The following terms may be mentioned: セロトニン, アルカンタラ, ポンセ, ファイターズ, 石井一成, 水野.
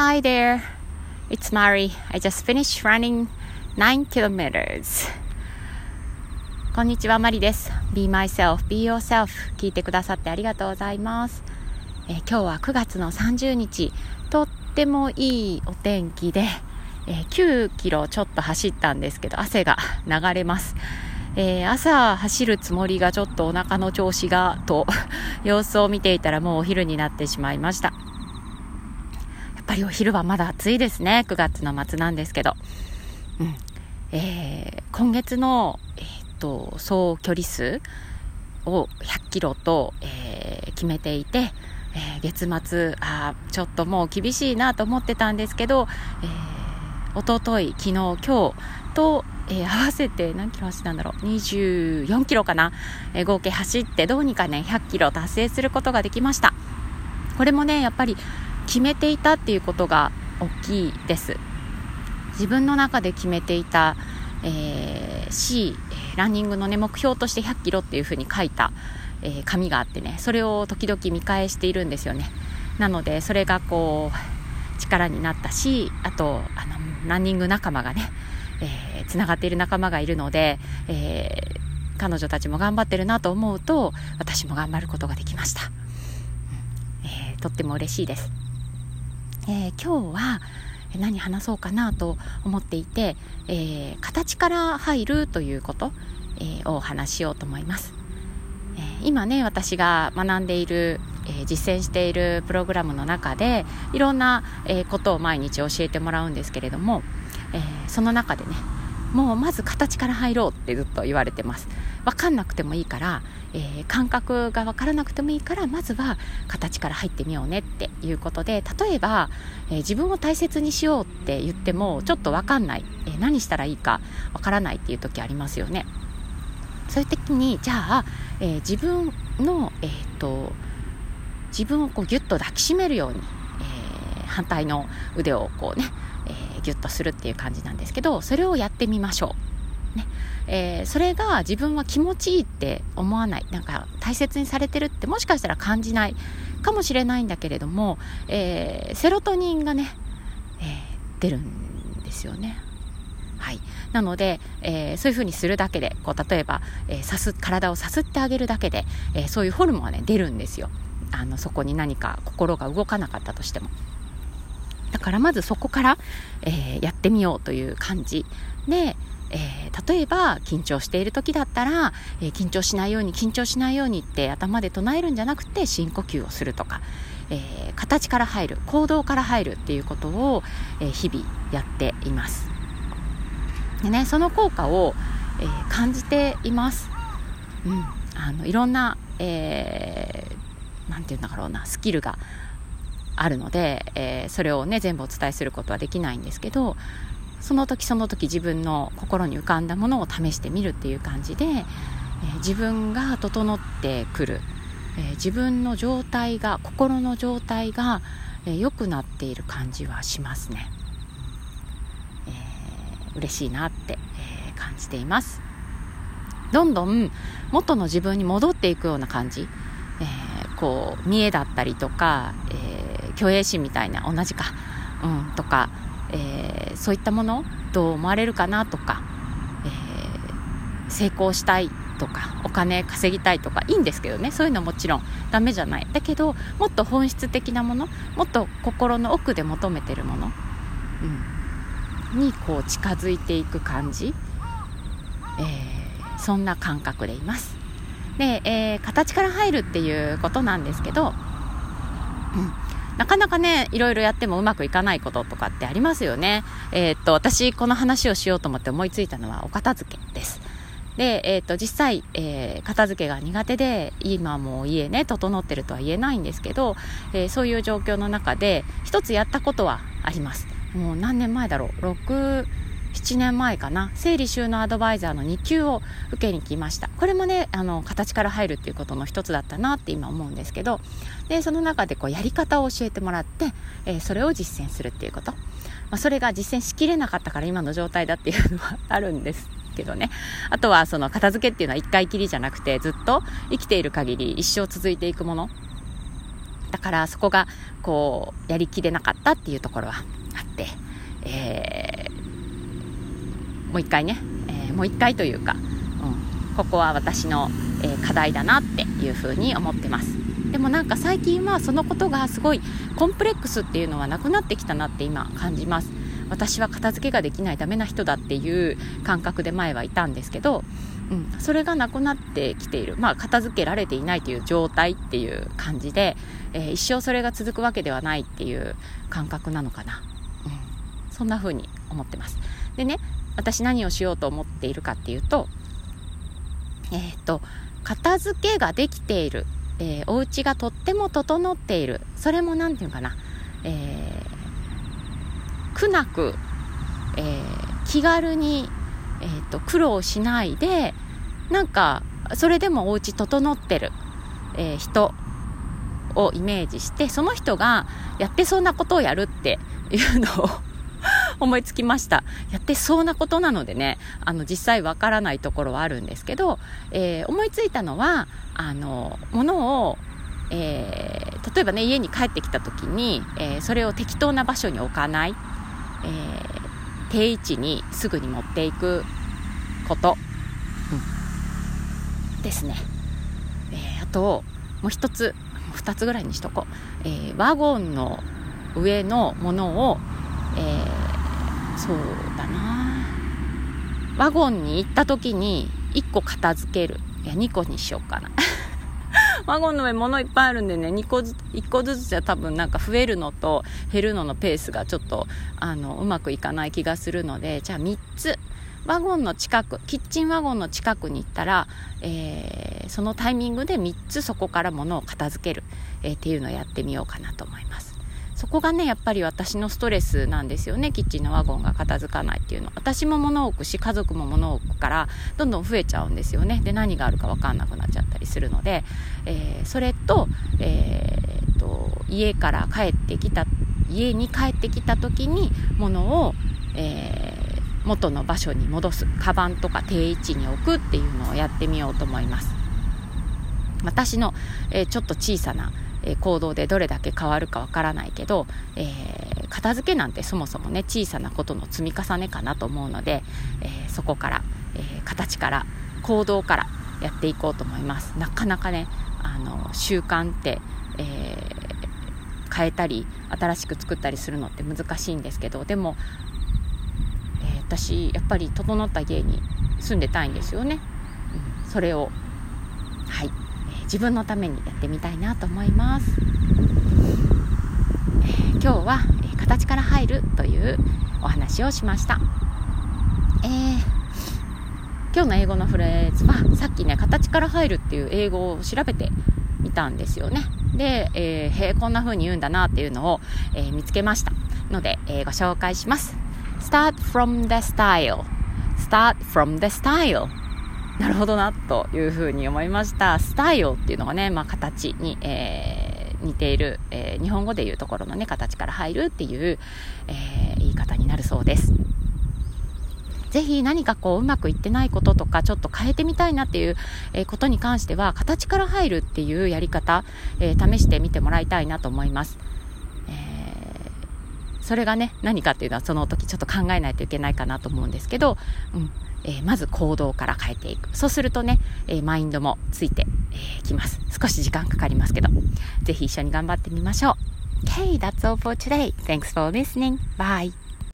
Hi there, it's Mari. I just finished running 9 kilometers. こんにちは、マリです。Be myself, be yourself. 聞いてくださってありがとうございます。今日は9月の30日、とってもいいお天気で、9キロちょっと走ったんですけど、汗が流れます。朝走るつもりがちょっとお腹の調子がと様子を見ていたらもうお昼になってしまいました。やっぱりお昼はまだ暑いですね。9月の末なんですけど、今月の、総距離数を100キロと、決めていて、月末ちょっともう厳しいなと思ってたんですけど、一昨日、昨日、今日と合わせて何キロ走ったんだろう、24キロかな、合計走ってどうにかね100キロ達成することができました。これもねやっぱり決めていたっていうことが大きいです。自分の中で決めていた、ランニングの、ね、目標として100キロっていう風に書いた、紙があってね、それを時々見返しているんですよね。なのでそれがこう力になったし、あとランニング仲間がねつながっている仲間がいるので、彼女たちも頑張ってるなと思うと私も頑張ることができました。とっても嬉しいです。今日は何話そうかなと思っていて、形から入るということ、をお話ししようと思います。今ね私が学んでいる、実践しているプログラムの中でいろんな、ことを毎日教えてもらうんですけれども、その中でねもうまず形から入ろうってずっと言われてます。分かんなくてもいいから、感覚が分からなくてもいいからまずは形から入ってみようねっていうことで、例えば、自分を大切にしようって言ってもちょっと分かんない、何したらいいか分からないっていう時ありますよね。そういう時にじゃあ、自分の、自分をこうギュッと抱きしめるように、反対の腕をこうねギュッとするっていう感じなんですけど、それをやってみましょう、ね。それが自分は気持ちいいって思わない、なんか大切にされてるってもしかしたら感じないかもしれないんだけれども、セロトニンがね、出るんですよね。はい、なので、そういう風にするだけでこう例えば、体をさすってあげるだけで、そういうホルモンはね出るんですよ。そこに何か心が動かなかったとしても。だからまずそこから、やってみようという感じで、例えば緊張している時だったら、緊張しないように緊張しないようにって頭で唱えるんじゃなくて深呼吸をするとか、形から入る、行動から入るっていうことを、日々やっています。でね、その効果を、感じています。いろんな、なんていうんだろうな、スキルがあるので、それをね全部お伝えすることはできないんですけど、その時その時自分の心に浮かんだものを試してみるっていう感じで、自分が整ってくる、自分の状態が、心の状態が、良くなっている感じはしますね。嬉しいなって、感じています。どんどん元の自分に戻っていくような感じ、こう見栄だったりとか、虚栄心みたいな、同じか、とか、そういったものどう思われるかなとか、成功したいとかお金稼ぎたいとかいいんですけどね、そういうのはもちろんダメじゃない。だけどもっと本質的なもの、もっと心の奥で求めてるもの、にこう近づいていく感じ、そんな感覚でいます。で、形から入るっていうことなんですけど、なかなかねいろいろやってもうまくいかないこととかってありますよね。私この話をしようと思って思いついたのはお片付けです。で、実際、片付けが苦手で今も家ね整ってるとは言えないんですけど、そういう状況の中で一つやったことはあります。もう何年前だろう、6、7年前かな、整理収納アドバイザーの2級を受けに来ました。これもね形から入るっていうことの一つだったなって今思うんですけど、でその中でこうやり方を教えてもらって、それを実践するっていうこと、それが実践しきれなかったから今の状態だっていうのはあるんですけどね。あとはその片付けっていうのは一回きりじゃなくてずっと生きている限り一生続いていくものだからそこがこうやりきれなかったっていうところはあって、もう一回ね、もう一回というか、ここは私の、課題だなっていうふうに思ってます。でもなんか最近はそのことがすごいコンプレックスっていうのはなくなってきたなって今感じます。私は片付けができないダメな人だっていう感覚で前はいたんですけど、それがなくなってきている。片付けられていないという状態っていう感じで、一生それが続くわけではないっていう感覚なのかな、そんな風に思ってます。でね、私何をしようと思っているかっていうと、片付けができている、お家がとっても整っている、それもなんていうかな、苦なく、気軽に、苦労しないで、なんかそれでもお家整ってる、人をイメージして、その人がやってそうなことをやるっていうのを思いつきました。やってそうなことなのでね、実際わからないところはあるんですけど、思いついたのは物を例えばね、家に帰ってきた時に、それを適当な場所に置かない、定位置にすぐに持っていくこと、ですね。あともう一つ、二つぐらいにしとこう、ワゴンの上のものを、そうだな、ワゴンに行った時に1個片付ける、いや2個にしようかなワゴンの上物いっぱいあるんでね、1個ずつじゃ多分なんか増えるのと減るののペースがちょっとうまくいかない気がするので、じゃあ3つワゴンの近く、キッチンワゴンの近くに行ったら、そのタイミングで3つそこから物を片付ける、っていうのをやってみようかなと思います。そこがね、やっぱり私のストレスなんですよね。キッチンのワゴンが片付かないっていうの、私も物を置くし家族も物を置くからどんどん増えちゃうんですよね。で、何があるか分かんなくなっちゃったりするので、それと、家に帰ってきた時に物を、元の場所に戻す、カバンとか定位置に置くっていうのをやってみようと思います。私の、ちょっと小さな行動でどれだけ変わるかわからないけど、片付けなんてそもそもね、小さなことの積み重ねかなと思うので、そこから、形から行動からやっていこうと思います。なかなかね、習慣って、変えたり新しく作ったりするのって難しいんですけど、でも、私やっぱり整った家に住んでたいんですよね、それを自分のためにやってみたいなと思います。今日は形から入るというお話をしました。今日の英語のフレーズは、さっきね、形から入るっていう英語を調べてみたんですよね。で、こんな風に言うんだなっていうのを、見つけましたので、ご紹介します。Start from the style. Start from the style.なるほどなというふうに思いました。スタイルっていうのがね、形に、似ている、日本語でいうところのね、形から入るっていう、言い方になるそうです。ぜひ何かこううまくいってないこととか、ちょっと変えてみたいなっていうことに関しては、形から入るっていうやり方、試してみてもらいたいなと思います。それがね、何かっていうのはその時ちょっと考えないといけないかなと思うんですけど、まず行動から変えていく。そうするとね、マインドもついてきます。少し時間かかりますけど、ぜひ一緒に頑張ってみましょう。Okay, that's all for today. Thanks for listening. Bye.